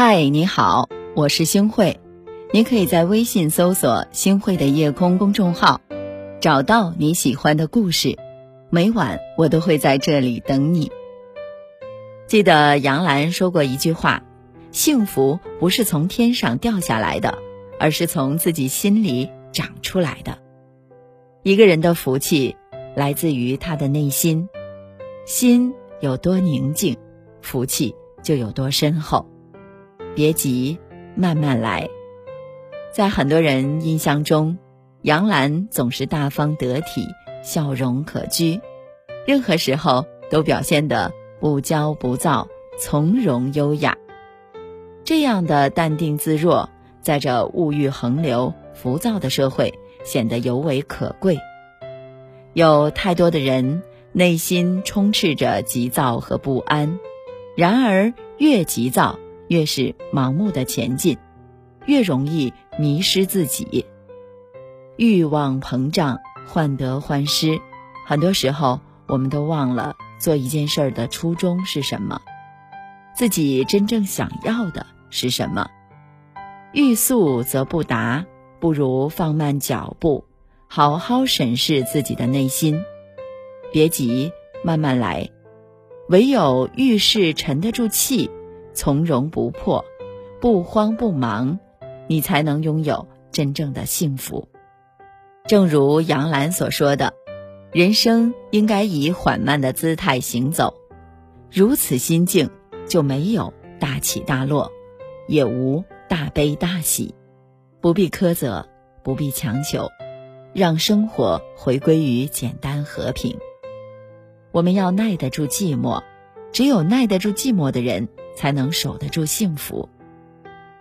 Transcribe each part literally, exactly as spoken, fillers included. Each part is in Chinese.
嗨，你好，我是星慧。您可以在微信搜索星慧的夜空公众号，找到你喜欢的故事，每晚我都会在这里等你。记得杨澜说过一句话，幸福不是从天上掉下来的，而是从自己心里长出来的。一个人的福气来自于他的内心，心有多宁静，福气就有多深厚。别急，慢慢来。在很多人印象中，杨澜总是大方得体，笑容可掬，任何时候都表现得不骄不躁，从容优雅。这样的淡定自若，在这物欲横流浮躁的社会显得尤为可贵。有太多的人内心充斥着急躁和不安，然而越急躁越是盲目的前进，越容易迷失自己。欲望膨胀，患得患失，很多时候我们都忘了做一件事儿的初衷是什么，自己真正想要的是什么。欲速则不达，不如放慢脚步，好好审视自己的内心。别急，慢慢来。唯有遇事沉得住气，从容不迫，不慌不忙，你才能拥有真正的幸福。正如杨澜所说的，人生应该以缓慢的姿态行走，如此心境就没有大起大落，也无大悲大喜，不必苛责，不必强求，让生活回归于简单和平。我们要耐得住寂寞，只有耐得住寂寞的人才能守得住幸福。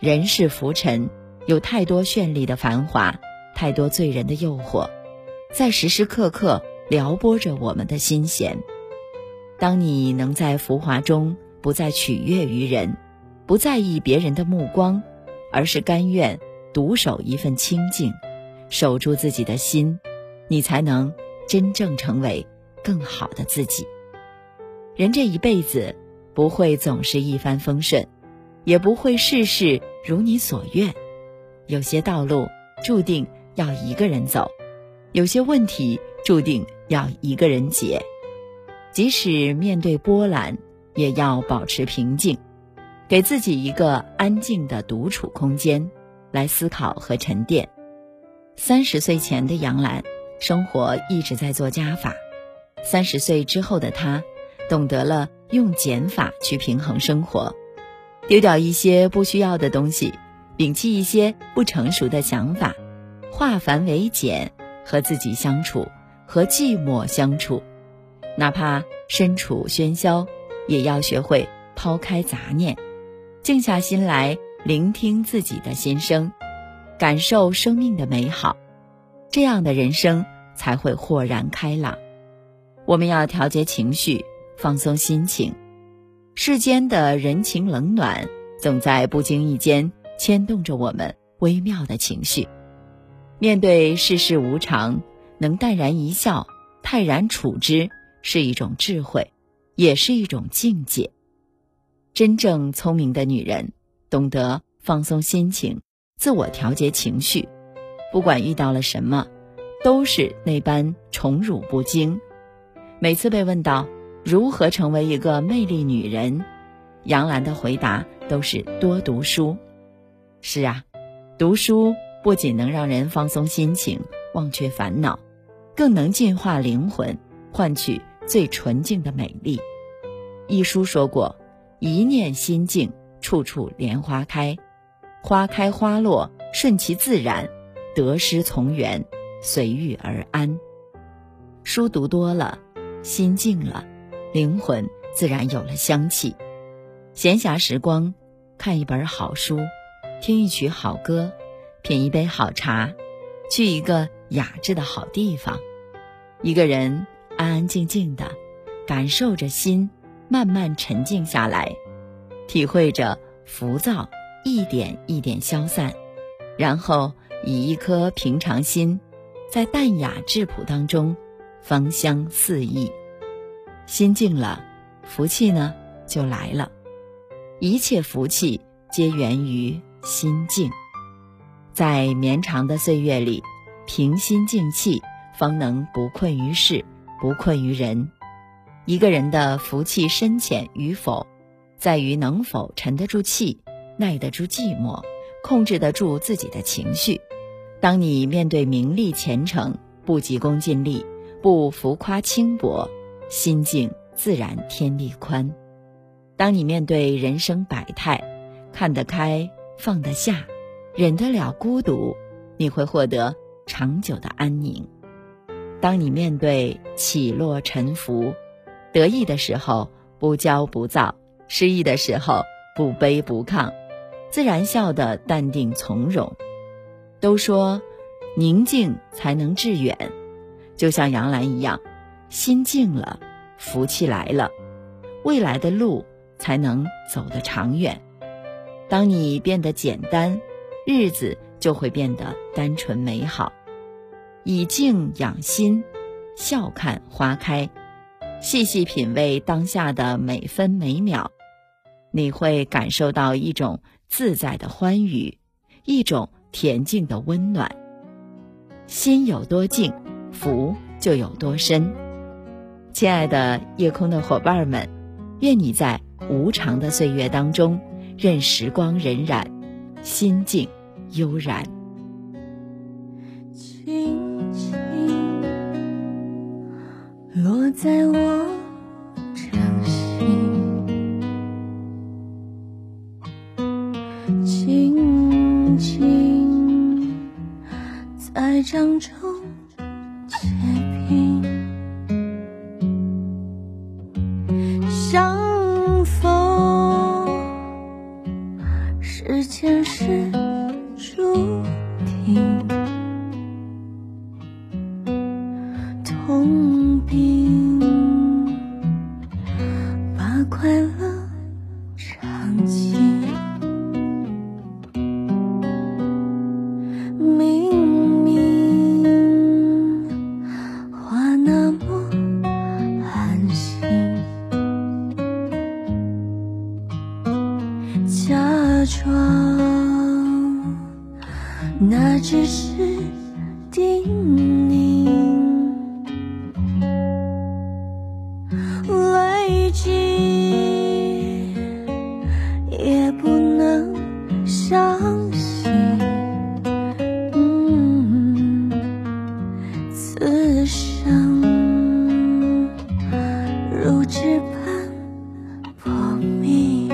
人世浮沉，有太多绚丽的繁华，太多醉人的诱惑，在时时刻刻撩拨着我们的心弦。当你能在浮华中不再取悦于人，不在意别人的目光，而是甘愿独守一份清静，守住自己的心，你才能真正成为更好的自己。人这一辈子不会总是一帆风顺，也不会事事如你所愿，有些道路注定要一个人走，有些问题注定要一个人解。即使面对波澜，也要保持平静，给自己一个安静的独处空间，来思考和沉淀。三十岁前的杨澜，生活一直在做加法；三十岁之后的她，懂得了用减法去平衡生活，丢掉一些不需要的东西，摒弃一些不成熟的想法，化繁为简，和自己相处，和寂寞相处。哪怕身处喧嚣，也要学会抛开杂念，静下心来聆听自己的心声，感受生命的美好。这样的人生才会豁然开朗。我们要调节情绪，放松心情。世间的人情冷暖，总在不经意间牵动着我们微妙的情绪。面对世事无常，能淡然一笑，泰然处之，是一种智慧，也是一种境界。真正聪明的女人，懂得放松心情，自我调节情绪，不管遇到了什么，都是那般宠辱不惊。每次被问到如何成为一个魅力女人，杨澜的回答都是多读书。是啊，读书不仅能让人放松心情，忘却烦恼，更能净化灵魂，换取最纯净的美丽。一书说过，一念心境，处处莲花开，花开花落，顺其自然，得失从缘，随遇而安。书读多了，心静了，灵魂自然有了香气。闲暇时光，看一本好书，听一曲好歌，品一杯好茶，去一个雅致的好地方，一个人安安静静的感受着心慢慢沉静下来，体会着浮躁一点一点消散，然后以一颗平常心，在淡雅质朴当中芳香四溢。心静了，福气呢就来了。一切福气皆源于心静。在绵长的岁月里，平心静气，方能不困于事，不困于人。一个人的福气深浅与否，在于能否沉得住气，耐得住寂寞，控制得住自己的情绪。当你面对名利前程，不急功近利，不浮夸轻薄，心境自然天地宽。当你面对人生百态，看得开，放得下，忍得了孤独，你会获得长久的安宁。当你面对起落沉浮，得意的时候不骄不躁，失意的时候不卑不亢，自然笑得淡定从容。都说宁静才能致远，就像杨澜一样，心静了，福气来了，未来的路才能走得长远。当你变得简单，日子就会变得单纯美好。以静养心，笑看花开，细细品味当下的每分每秒，你会感受到一种自在的欢愉，一种恬静的温暖。心有多静，福就有多深。亲爱的夜空的伙伴们，愿你在无常的岁月当中，任时光荏苒，心境悠然。轻轻落在我掌心，轻轻在掌中结冰，相逢是前世注定，痛并把快乐尝尽，明明话那么安心，假装那只是叮咛，累积也不能相信，嗯，此生如纸般薄命。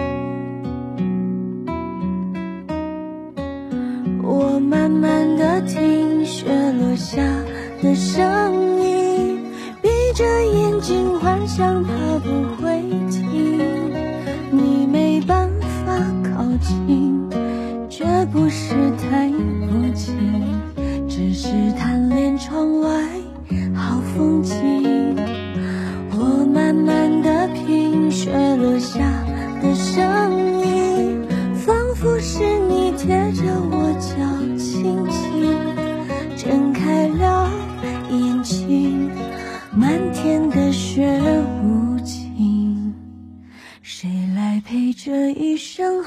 我慢慢地听雪落下的声音，闭着眼睛幻想它不会停，你没办法靠近，绝不是太不近，只是贪恋窗外好风景。我慢慢地品雪落下的声音，仿佛是你贴着我脚轻轻睁开了眼睛，漫天的雪无情，谁来陪这一生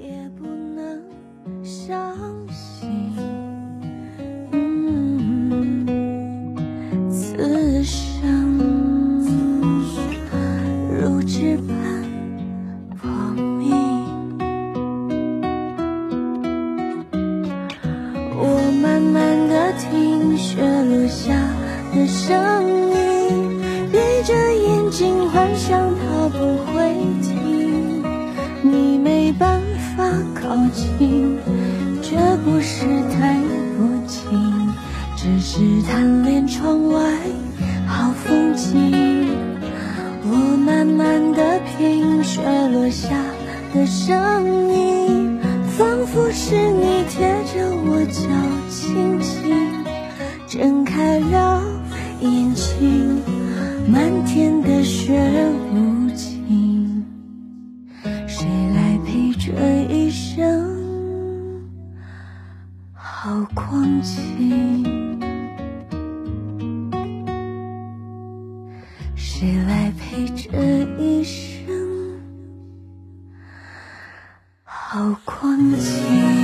也不能相信，嗯，此生如纸般薄命。我慢慢地听雪落下的声音，闭着眼睛幻想它不会停，你没办法靠近，绝不是太不近，只是贪恋窗外好风景。我慢慢地品雪落下的声音，仿佛是你贴着我脚，轻轻睁开了眼睛，漫天的雪无情，谁来陪这一生好光景，谁来陪这一生好光景。